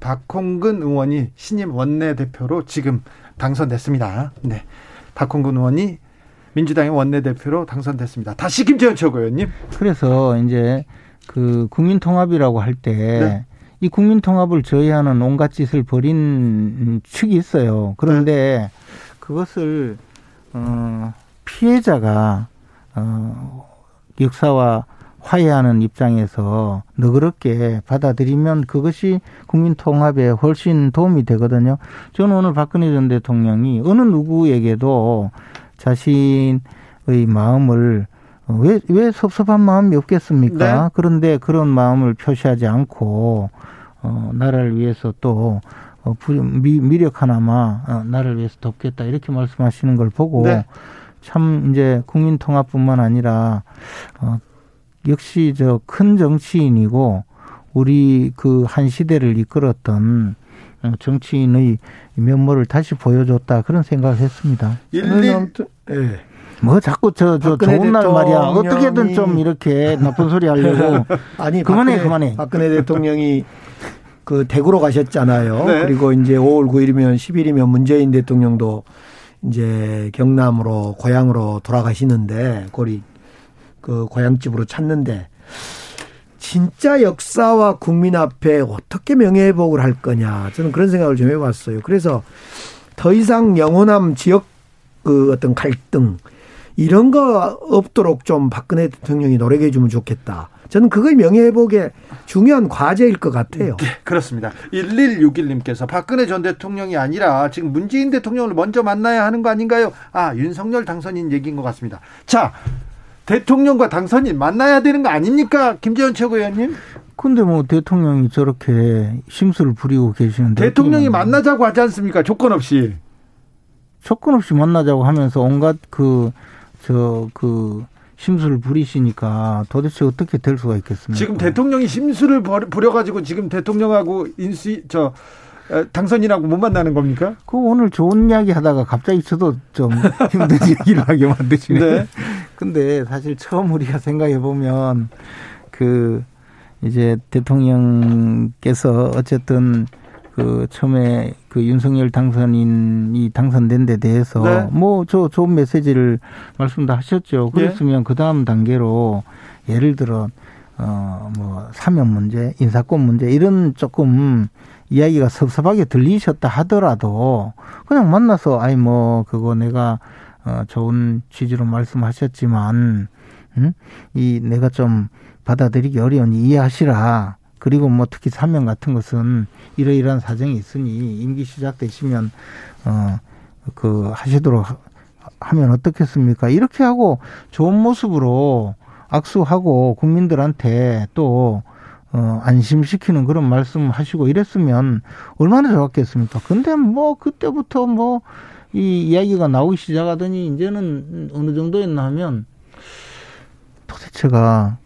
박홍근 의원이 신임 원내대표로 지금 당선됐습니다. 네, 박홍근 의원이 민주당의 원내대표로 당선됐습니다. 다시 김재원 최고위원님. 그래서 이제 그 국민통합이라고 할 때 네. 이 국민통합을 저해하는 온갖 짓을 벌인 측이 있어요. 그런데 네. 그것을 피해자가 역사와 화해하는 입장에서 너그럽게 받아들이면 그것이 국민통합에 훨씬 도움이 되거든요. 저는 오늘 박근혜 전 대통령이 어느 누구에게도 자신의 마음을 왜 섭섭한 마음이 없겠습니까? 네. 그런데 그런 마음을 표시하지 않고 나라를 위해서 또 미력 하나마 나라를 위해서 돕겠다 이렇게 말씀하시는 걸 보고 네. 참 이제 국민통합뿐만 아니라 역시 저 큰 정치인이고 우리 그 한 시대를 이끌었던 정치인의 면모를 다시 보여줬다 그런 생각을 했습니다. 네. 뭐 자꾸 저 좋은 날 말이야 어떻게든 좀 이렇게 나쁜 소리 하려고 아니 그만해. 박근혜 대통령이 그 대구로 가셨잖아요. 네. 그리고 이제 5월 9일이면 10일이면 문재인 대통령도 이제 경남으로 고향으로 돌아가시는데 거리 그 고향집으로 찾는데 진짜 역사와 국민 앞에 어떻게 명예회복을 할 거냐 저는 그런 생각을 좀 해봤어요. 그래서 더 이상 영호남 지역 그 어떤 갈등 이런 거 없도록 좀 박근혜 대통령이 노력해 주면 좋겠다. 저는 그게 명예회복의 중요한 과제일 것 같아요. 네, 그렇습니다. 1161님께서 박근혜 전 대통령이 아니라 지금 문재인 대통령을 먼저 만나야 하는 거 아닌가요? 아, 윤석열 당선인 얘기인 것 같습니다. 자, 대통령과 당선인 만나야 되는 거 아닙니까? 김재원 최고위원님? 근데 뭐 대통령이 저렇게 심술을 부리고 계시는데. 대통령이 만나자고 하지 않습니까? 조건 없이 만나자고 하면서 온갖 심술을 부리시니까 도대체 어떻게 될 수가 있겠습니까? 지금 대통령이 심술을 부려가지고 지금 대통령하고 당선인하고 못 만나는 겁니까? 그 오늘 좋은 이야기 하다가 갑자기 저도 좀 힘든 얘기를 하게 만드시네. 네. 근데 사실 처음 우리가 생각해 보면 이제 대통령께서 어쨌든 처음에 윤석열 당선인이 당선된 데 대해서 네. 뭐 좋은 메시지를 말씀도 하셨죠. 그랬으면 네. 그 다음 단계로 예를 들어 뭐 사면 문제, 인사권 문제 이런 조금 이야기가 섭섭하게 들리셨다 하더라도 그냥 만나서 아이 뭐 그거 내가 좋은 취지로 말씀하셨지만 이 내가 좀 받아들이기 어려우니 이해하시라. 그리고 뭐 특히 사면 같은 것은 이러이러한 사정이 있으니 임기 시작되시면 하시도록 하면 어떻겠습니까? 이렇게 하고 좋은 모습으로 악수하고 국민들한테 또 안심시키는 그런 말씀하시고 이랬으면 얼마나 좋았겠습니까? 근데 뭐 그때부터 뭐 이 이야기가 나오기 시작하더니 이제는 어느 정도였나 하면 도대체가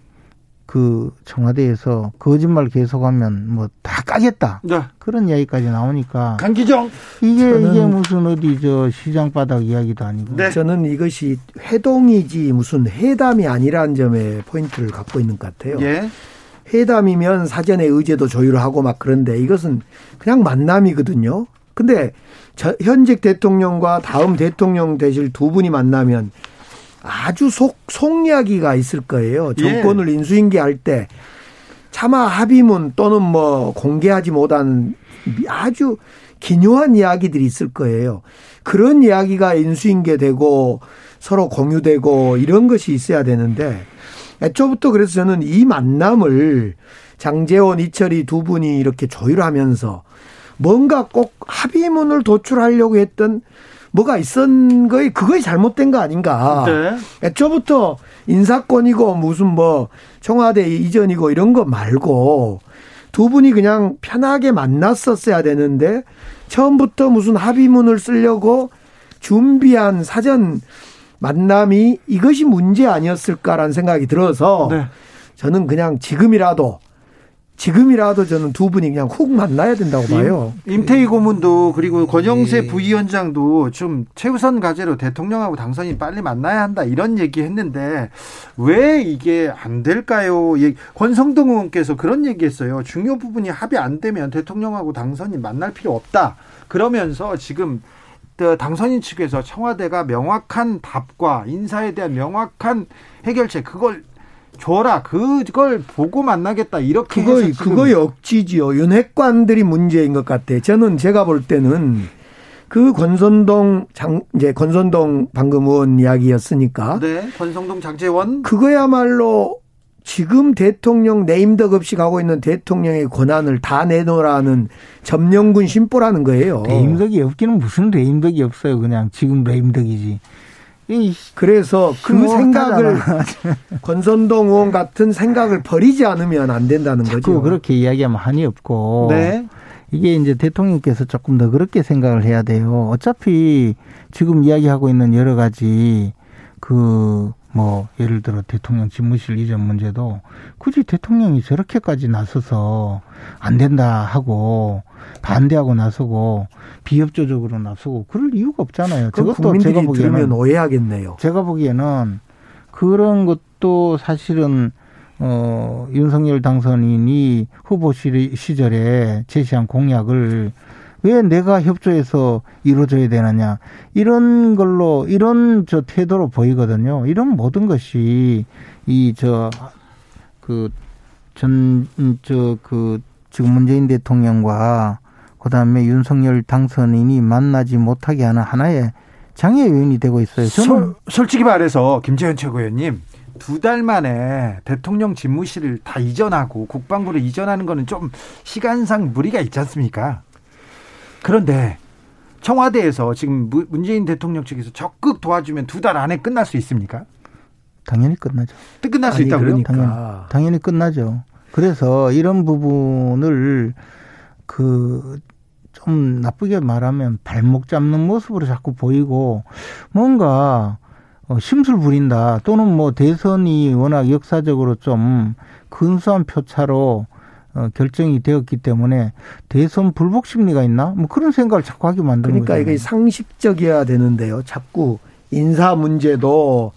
청와대에서 거짓말 계속하면 뭐 다 까겠다. 네. 그런 이야기까지 나오니까. 강기정. 이게 무슨 어디 시장 바닥 이야기도 아니고. 네. 저는 이것이 회동이지 무슨 회담이 아니라는 점에 포인트를 갖고 있는 것 같아요. 예. 회담이면 사전에 의제도 조율하고 막 그런데 이것은 그냥 만남이거든요. 근데 현직 대통령과 다음 대통령 되실 두 분이 만나면 아주 속이야기가 있을 거예요. 정권을 인수인계할 때 차마 합의문 또는 뭐 공개하지 못한 아주 기묘한 이야기들이 있을 거예요. 그런 이야기가 인수인계되고 서로 공유되고 이런 것이 있어야 되는데 애초부터 그래서 저는 이 만남을 장제원, 이철희 두 분이 이렇게 조율하면서 뭔가 꼭 합의문을 도출하려고 했던 뭐가 있었는 거에 그거에 잘못된 거 아닌가. 네. 애초부터 인사권이고 무슨 뭐 청와대 이전이고 이런 거 말고 두 분이 그냥 편하게 만났었어야 되는데 처음부터 무슨 합의문을 쓰려고 준비한 사전 만남이 이것이 문제 아니었을까라는 생각이 들어서 네. 저는 그냥 지금이라도 저는 두 분이 그냥 훅 만나야 된다고 봐요. 임태희 고문도 그리고 권영세 부위원장도 좀 최우선 과제로 대통령하고 당선인 빨리 만나야 한다 이런 얘기 했는데 왜 이게 안 될까요? 권성동 의원께서 그런 얘기했어요. 중요 부분이 합의 안 되면 대통령하고 당선인 만날 필요 없다. 그러면서 지금 당선인 측에서 청와대가 명확한 답과 인사에 대한 명확한 해결책 그걸 줘라. 그걸 보고 만나겠다. 이렇게 해서 그거 역지지요. 윤핵관들이 문제인 것 같아. 제가 볼 때는 그 권선동 방금 의원 이야기였으니까. 네. 권성동 장제원. 그거야말로 지금 대통령 네임덕없이 가고 있는 대통령의 권한을 다 내놓으라는 점령군 심보라는 거예요. 네임덕이 없기는 무슨 네임덕이 없어요. 그냥 지금 네임덕이지. 그래서 그 생각을 권선동 의원 같은 생각을 버리지 않으면 안 된다는 거죠. 자꾸 그렇게 이야기하면 한이 없고 네. 이게 이제 대통령께서 조금 더 그렇게 생각을 해야 돼요. 어차피 지금 이야기하고 있는 여러 가지 예를 들어 대통령 집무실 이전 문제도 굳이 대통령이 저렇게까지 나서서 안 된다 하고 반대하고 나서고 비협조적으로 나서고 그럴 이유가 없잖아요. 그것도 제가 보기에는 들으면 오해하겠네요. 제가 보기에는 그런 것도 사실은 윤석열 당선인이 후보 시절에 제시한 공약을 왜 내가 협조해서 이루어져야 되느냐 이런 걸로 이런 저 태도로 보이거든요. 이런 모든 것이 지금 문재인 대통령과 그다음에 윤석열 당선인이 만나지 못하게 하는 하나의 장애 요인이 되고 있어요. 저는 솔직히 말해서 김재원 최고위원님 두 달 만에 대통령 집무실을 다 이전하고 국방부를 이전하는 거는 좀 시간상 무리가 있지 않습니까? 그런데 청와대에서 지금 문재인 대통령 측에서 적극 도와주면 두 달 안에 끝날 수 있습니까? 당연히 끝나죠. 끝날 수 있다고요? 그러니까. 당연히 끝나죠. 그래서 이런 부분을 좀 나쁘게 말하면 발목 잡는 모습으로 자꾸 보이고 뭔가 심술 부린다 또는 대선이 워낙 역사적으로 좀 근소한 표차로 결정이 되었기 때문에 대선 불복 심리가 있나? 그런 생각을 자꾸 하게 만드는 거예요. 그러니까 이게 상식적이어야 되는데요. 자꾸 인사 문제도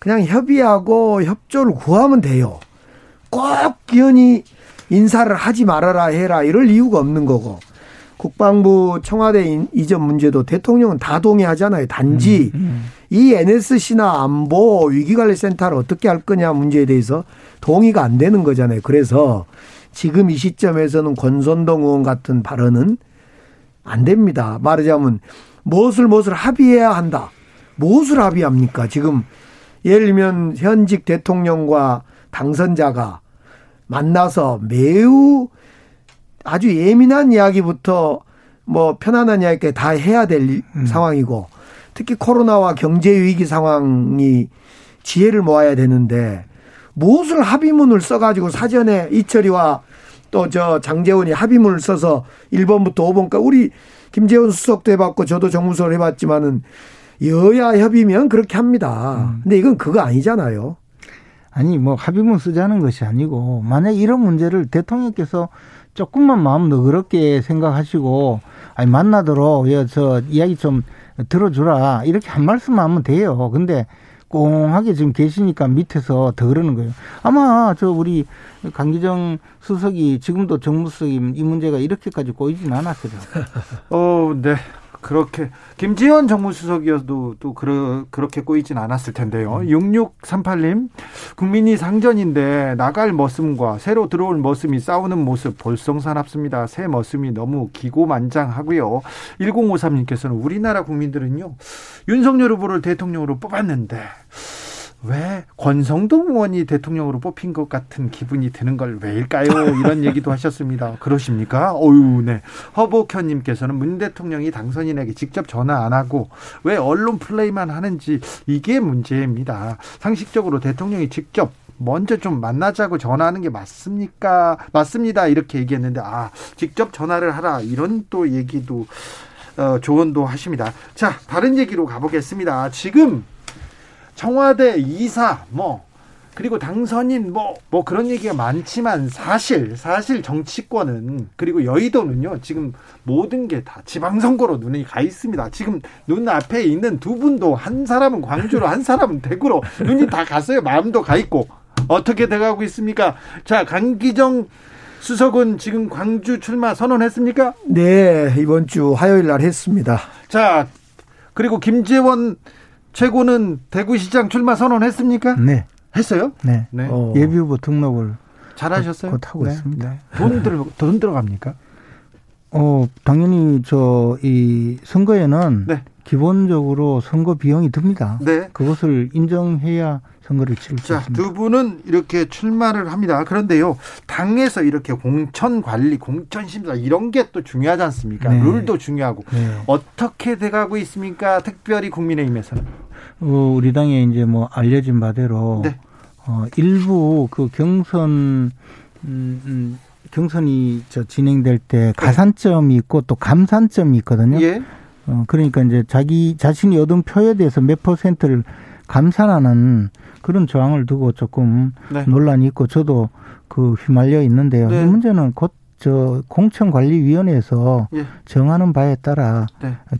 그냥 협의하고 협조를 구하면 돼요. 꼭 기연히 인사를 하지 말아라 해라 이럴 이유가 없는 거고 국방부 청와대 이전 문제도 대통령은 다 동의하잖아요. 단지 이 NSC나 안보 위기관리센터를 어떻게 할 거냐 문제에 대해서 동의가 안 되는 거잖아요. 그래서 지금 이 시점에서는 권선동 의원 같은 발언은 안 됩니다. 말하자면 무엇을 합의해야 한다. 무엇을 합의합니까? 지금 예를 들면 현직 대통령과 당선자가 만나서 매우 아주 예민한 이야기부터 편안한 이야기까지 다 해야 될 상황이고 특히 코로나와 경제 위기 상황이 지혜를 모아야 되는데 무엇을 합의문을 써가지고 사전에 이철희와 또 장제원이 합의문을 써서 1번부터 5번까지 우리 김재원 수석도 해봤고 저도 정무수석을 해봤지만은 여야 협의면 그렇게 합니다. 근데 이건 그거 아니잖아요. 아니 합의문 쓰자는 것이 아니고 만약 이런 문제를 대통령께서 조금만 마음 너그럽게 생각하시고 아니 만나도록 저 이야기 좀 들어주라 이렇게 한 말씀 하면 돼요. 근데 꽁하게 지금 계시니까 밑에서 더 그러는 거예요. 아마 우리 강기정 수석이 지금도 정무수석이 이 문제가 이렇게까지 꼬이진 않았어요. 네. 그렇게 김재원 정무수석이어도 또 그렇게 꼬이진 않았을 텐데요. 6638님 국민이 상전인데 나갈 머슴과 새로 들어올 머슴이 싸우는 모습 볼썽사납습니다. 새 머슴이 너무 기고만장하고요. 1053님께서는 우리나라 국민들은요 윤석열 후보를 대통령으로 뽑았는데 왜 권성동 의원이 대통령으로 뽑힌 것 같은 기분이 드는 걸 왜일까요? 이런 얘기도 하셨습니다. 그러십니까? 어유, 네. 허복현님께서는 문 대통령이 당선인에게 직접 전화 안 하고 왜 언론 플레이만 하는지 이게 문제입니다. 상식적으로 대통령이 직접 먼저 좀 만나자고 전화하는 게 맞습니까? 맞습니다. 이렇게 얘기했는데 직접 전화를 하라 이런 또 얘기도 조언도 하십니다. 자, 다른 얘기로 가보겠습니다. 지금 청와대 이사 그리고 당선인 뭐 그런 얘기가 많지만 사실 정치권은 그리고 여의도는요 지금 모든 게 다 지방선거로 눈이 가 있습니다. 지금 눈앞에 있는 두 분도 한 사람은 광주로 한 사람은 대구로 눈이 다 갔어요. 마음도 가 있고 어떻게 돼가고 있습니까? 자, 강기정 수석은 지금 광주 출마 선언했습니까? 네, 이번 주 화요일 날 했습니다. 자, 그리고 김재원 최고는 대구시장 출마 선언했습니까? 네, 했어요. 네, 네. 예비 후보 등록을 잘하셨어요. 곧 하고 있습니다. 네. 돈 들어갑니까? 당연히 이 선거에는 기본적으로 선거 비용이 듭니다. 네, 그것을 인정해야 선거를 치를 수 있습니다. 두 분은 이렇게 출마를 합니다. 그런데요, 당에서 이렇게 공천 관리, 공천 심사 이런 게 또 중요하지 않습니까? 네. 룰도 중요하고 어떻게 돼가고 있습니까? 특별히 국민의힘에서는. 우리 당에 이제 알려진 바대로 일부 그 경선이 진행될 때 가산점이 있고 또 감산점이 있거든요. 예. 그러니까 이제 자신이 얻은 표에 대해서 몇 퍼센트를 감산하는 그런 조항을 두고 조금 논란이 있고 저도 그 휘말려 있는데요. 이 문제는 곧 공천관리위원회에서 정하는 바에 따라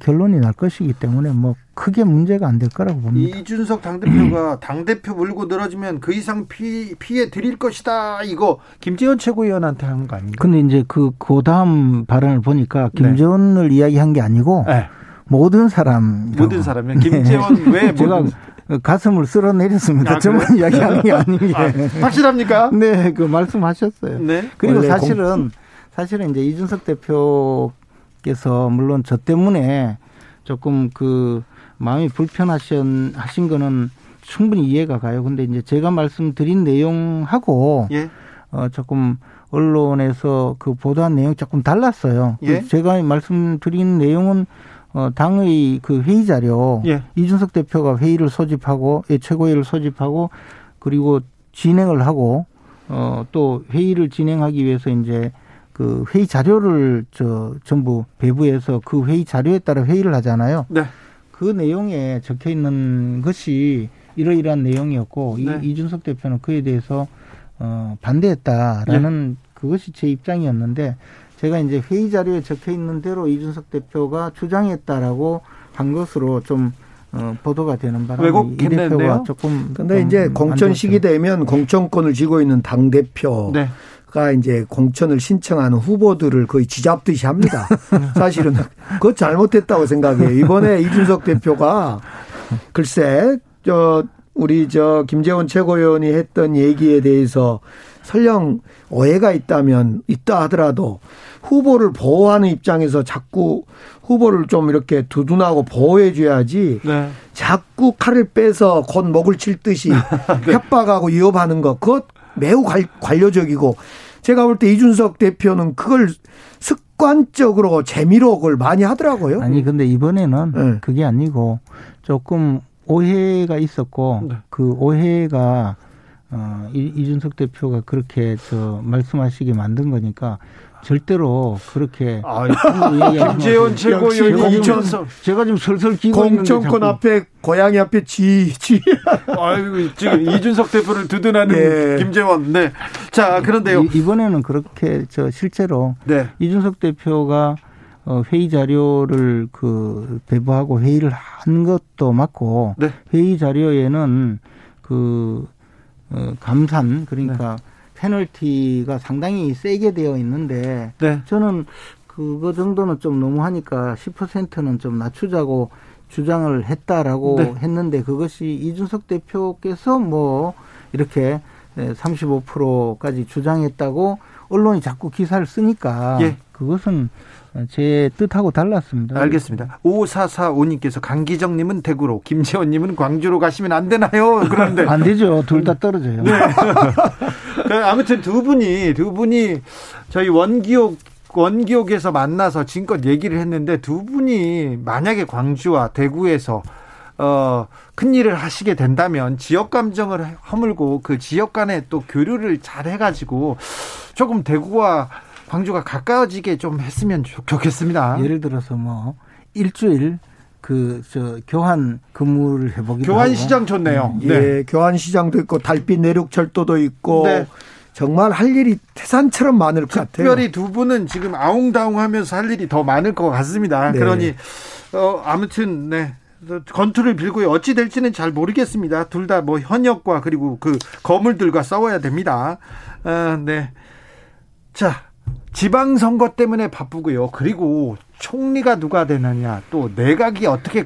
결론이 날 것이기 때문에 크게 문제가 안 될 거라고 봅니다. 이준석 당대표가 당대표 물고 늘어지면 그 이상 피해 드릴 것이다. 이거 김재원 최고위원한테 한 거 아닌가요? 근데 이제 그 다음 발언을 보니까 김재원을 이야기한 게 아니고 모든 사람. 모든 사람이요? 김재원 왜 모든 가슴을 쓸어내렸습니다. 저만 이야기하는 게 아니에요. 확실합니까? 네, 그 말씀하셨어요. 네. 그리고 사실은 이제 이준석 대표께서 물론 저 때문에 조금 마음이 불편하신 거는 충분히 이해가 가요. 근데 이제 제가 말씀드린 내용하고 조금 언론에서 그 보도한 내용이 조금 달랐어요. 제가 말씀드린 내용은 당의 그 회의 자료 이준석 대표가 회의를 소집하고 최고위를 소집하고 그리고 진행을 하고 또 회의를 진행하기 위해서 이제 그 회의 자료를 전부 배부해서 그 회의 자료에 따라 회의를 하잖아요. 네. 그 내용에 적혀 있는 것이 이러이러한 내용이었고 이준석 대표는 그에 대해서 반대했다라는 그것이 제 입장이었는데 제가 이제 회의 자료에 적혀 있는 대로 이준석 대표가 주장했다라고 한 것으로 좀 보도가 되는 바람에 이 대표가 조금. 그런데 이제 공천 시기 되면 공천권을 쥐고 있는 당 대표. 네. 가 이제 공천을 신청하는 후보들을 거의 지잡듯이 합니다. 사실은 그것 잘못했다고 생각해요. 이번에 이준석 대표가 글쎄 우리 김재원 최고위원이 했던 얘기에 대해서 설령 오해가 있다면 있다 하더라도 후보를 보호하는 입장에서 자꾸 후보를 좀 이렇게 두둔하고 보호해 줘야지 자꾸 칼을 빼서 곧 목을 칠 듯이 협박하고 위협하는 것 그것 매우 관료적이고 제가 볼 때 이준석 대표는 그걸 습관적으로 재미로 그걸 많이 하더라고요. 아니 근데 이번에는 그게 아니고 조금 오해가 있었고 그 오해가 이준석 대표가 그렇게 말씀하시게 만든 거니까 절대로 그렇게 김재원 최고위원이 제가 지금 설설 끼고 공천권 앞에 고양이 앞에 아이고 지금 이준석 대표를 두둔하는 김재원. 네. 자, 그런데요. 이번에는 그렇게 실제로 이준석 대표가 회의 자료를 배부하고 회의를 한 것도 맞고 회의 자료에는 감산 그러니까 페널티가 상당히 세게 되어 있는데 저는 그거 정도는 좀 너무하니까 10%는 좀 낮추자고 주장을 했다라고 네. 했는데 그것이 이준석 대표께서 뭐 이렇게 35%까지 주장했다고 언론이 자꾸 기사를 쓰니까 예. 그것은 제 뜻하고 달랐습니다. 알겠습니다. 5445님께서 강기정님은 대구로, 김재원님은 광주로 가시면 안 되나요? 그런데 안 되죠. 둘 다 떨어져요. 네. 아무튼 두 분이 저희 원기옥에서 만나서 지금껏 얘기를 했는데 두 분이 만약에 광주와 대구에서 큰일을 하시게 된다면 지역 감정을 허물고 그 지역 간에 또 교류를 잘 해가지고 조금 대구와 광주가 가까워지게 좀 했으면 좋겠습니다. 예를 들어서 뭐 일주일 교환 근무를 해보기도 교환 하고. 시장 좋네요. 네. 예, 교환 시장도 있고 달빛 내륙 철도도 있고 네. 정말 할 일이 태산처럼 많을 것 같아요. 특별히 두 분은 지금 아웅다웅하면서 할 일이 더 많을 것 같습니다. 네. 그러니 아무튼 네. 건투를 빌고요. 어찌 될지는 잘 모르겠습니다. 둘 다 뭐 현역과 그리고 그 거물들과 싸워야 됩니다. 네. 자, 지방선거 때문에 바쁘고요. 그리고 총리가 누가 되느냐, 또 내각이 어떻게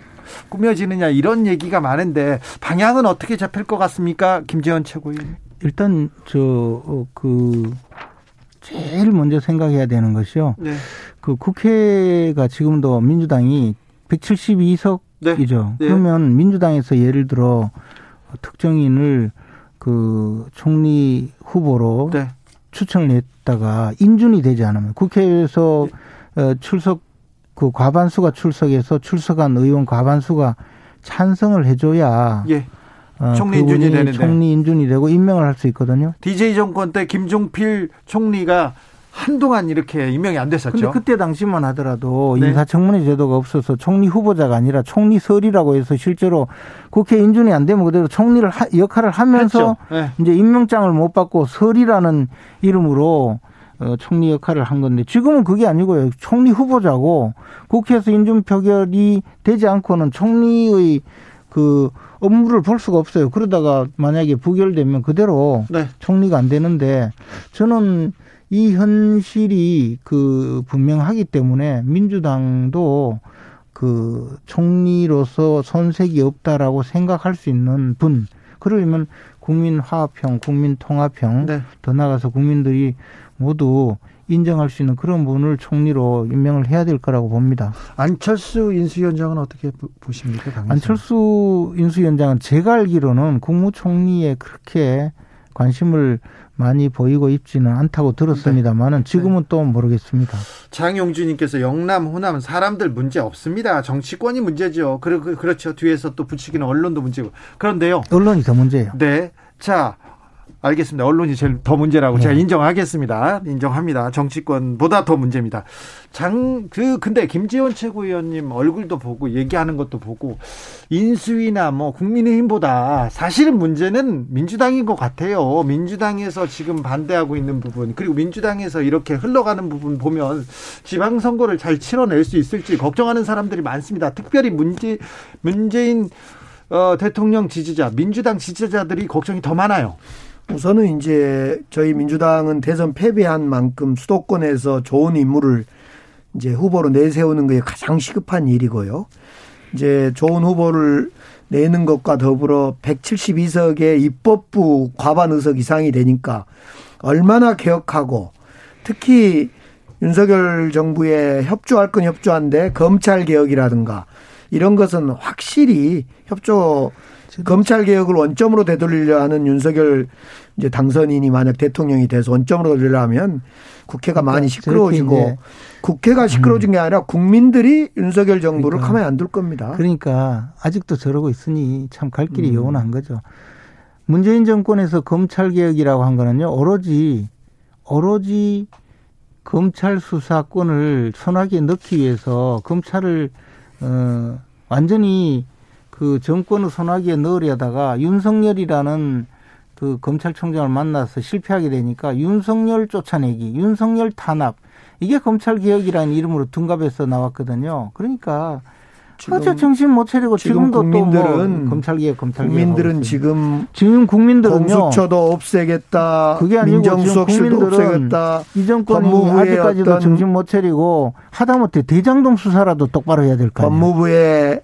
꾸며지느냐 이런 얘기가 많은데 방향은 어떻게 잡힐 것 같습니까, 김재원 최고위원? 일단 제일 먼저 생각해야 되는 것이요. 네. 그 국회가 지금도 민주당이 172석 네. 이죠. 네. 그러면 민주당에서 예를 들어 특정인을 그 총리 후보로 네. 추천을 했다가 인준이 되지 않으면 국회에서 네. 그 과반수가 출석해서 출석한 의원 과반수가 찬성을 해줘야 네. 총리 인준이 되고 임명을 할 수 있거든요. DJ 정권 때 김종필 총리가 한동안 이렇게 임명이 안 됐었죠. 근데 그때 당시만 하더라도 네. 인사청문회 제도가 없어서 총리 후보자가 아니라 총리설이라고 해서 실제로 국회 인준이 안 되면 그대로 총리를 역할을 하면서 네. 이제 임명장을 못 받고 설이라는 이름으로 총리 역할을 한 건데 지금은 그게 아니고요. 총리 후보자고 국회에서 인준 표결이 되지 않고는 총리의 그 업무를 볼 수가 없어요. 그러다가 만약에 부결되면 그대로 네. 총리가 안 되는데 저는 이 현실이 분명하기 때문에 민주당도 총리로서 손색이 없다라고 생각할 수 있는 분, 그러면 국민 화합형, 국민 통합형, 네. 더 나아가서 국민들이 모두 인정할 수 있는 그런 분을 총리로 임명을 해야 될 거라고 봅니다. 안철수 인수위원장은 어떻게 보십니까? 당연히. 안철수 인수위원장은 제가 알기로는 국무총리에 그렇게 관심을 많이 보이고 있지는 않다고 들었습니다만은 지금은 네. 또 모르겠습니다. 장용주님께서 영남, 호남 사람들 문제 없습니다. 정치권이 문제죠. 그렇죠. 뒤에서 또 붙이기는 언론도 문제고. 그런데요. 언론이 더 문제예요. 네. 자, 알겠습니다. 언론이 제일 더 문제라고 네. 제가 인정하겠습니다. 인정합니다. 정치권보다 더 문제입니다. 근데 김재원 최고위원님 얼굴도 보고 얘기하는 것도 보고 인수위나 뭐 국민의힘보다 사실은 문제는 민주당인 것 같아요. 민주당에서 지금 반대하고 있는 부분, 그리고 민주당에서 이렇게 흘러가는 부분 보면 지방선거를 잘 치러낼 수 있을지 걱정하는 사람들이 많습니다. 특별히 문재인 대통령 지지자, 민주당 지지자들이 걱정이 더 많아요. 우선은 이제 저희 민주당은 대선 패배한 만큼 수도권에서 좋은 인물을 이제 후보로 내세우는 게 가장 시급한 일이고요. 이제 좋은 후보를 내는 것과 더불어 172석의 입법부 과반 의석 이상이 되니까 얼마나 개혁하고, 특히 윤석열 정부에 협조할 건 협조한데 검찰 개혁이라든가 이런 것은 확실히 검찰 개혁을 원점으로 되돌리려 하는 윤석열 이제 당선인이 만약 대통령이 돼서 원점으로 되돌리려면 국회가 많이 시끄러워지고, 국회가 시끄러워진 게 아니라 국민들이 윤석열 정부를 가만히 안 둘 겁니다. 그러니까 아직도 저러고 있으니 참 갈 길이 여운한 거죠. 문재인 정권에서 검찰 개혁이라고 한 거는요, 오로지 검찰 수사권을 손아귀에 넣기 위해서 검찰을 완전히 정권의 손아귀에 넣으려다가 윤석열이라는 검찰총장을 만나서 실패하게 되니까 윤석열 쫓아내기, 윤석열 탄압, 이게 검찰개혁이라는 이름으로 둔갑해서 나왔거든요. 그러니까 그렇죠. 정신 못 차리고 지금도 국민들은 뭐 검찰개혁 국민들은 지금 국민들은요. 공수처도 없애겠다. 그게 아니고 민정수석실도 없애겠다. 이 정권이 아직까지도 정신 못 차리고 하다못해 대장동 수사라도 똑바로 해야 될 거 아니에요. 법무부의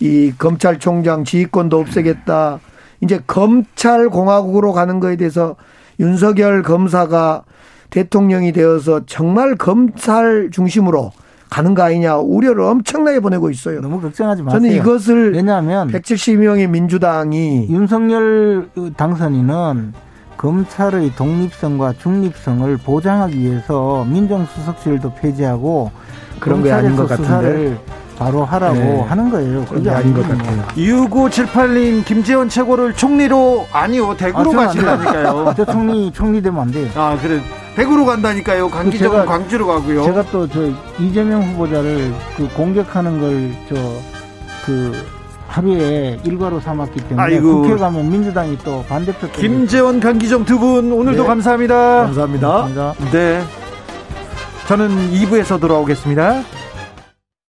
이 검찰총장 지휘권도 없애겠다. 이제 검찰공화국으로 가는 거에 대해서 윤석열 검사가 대통령이 되어서 정말 검찰 중심으로 가는 거 아니냐 우려를 엄청나게 보내고 있어요. 너무 걱정하지 마세요. 저는 이것을 왜냐하면 172명의 민주당이 윤석열 당선인은 검찰의 독립성과 중립성을 보장하기 위해서 민정수석실도 폐지하고 그런 게 아닌 것 같은데 바로 하라고 네. 하는 거예요. 그게 아닌 것 같아요. 6978님 김재원 최고를 총리로 아니요 대구로 가신다니까요. 저 총리 되면 안 돼요. 아 그래. 대구로 간다니까요. 강기정 광주로 가고요. 제가 또 저 이재명 후보자를 그 공격하는 걸 저 그 하루에 일과로 삼았기 때문에 아이고. 국회 가면 민주당이 또 반대표. 김재원 강기정 두 분 오늘도 네. 감사합니다. 감사합니다. 네. 저는 2부에서 돌아오겠습니다.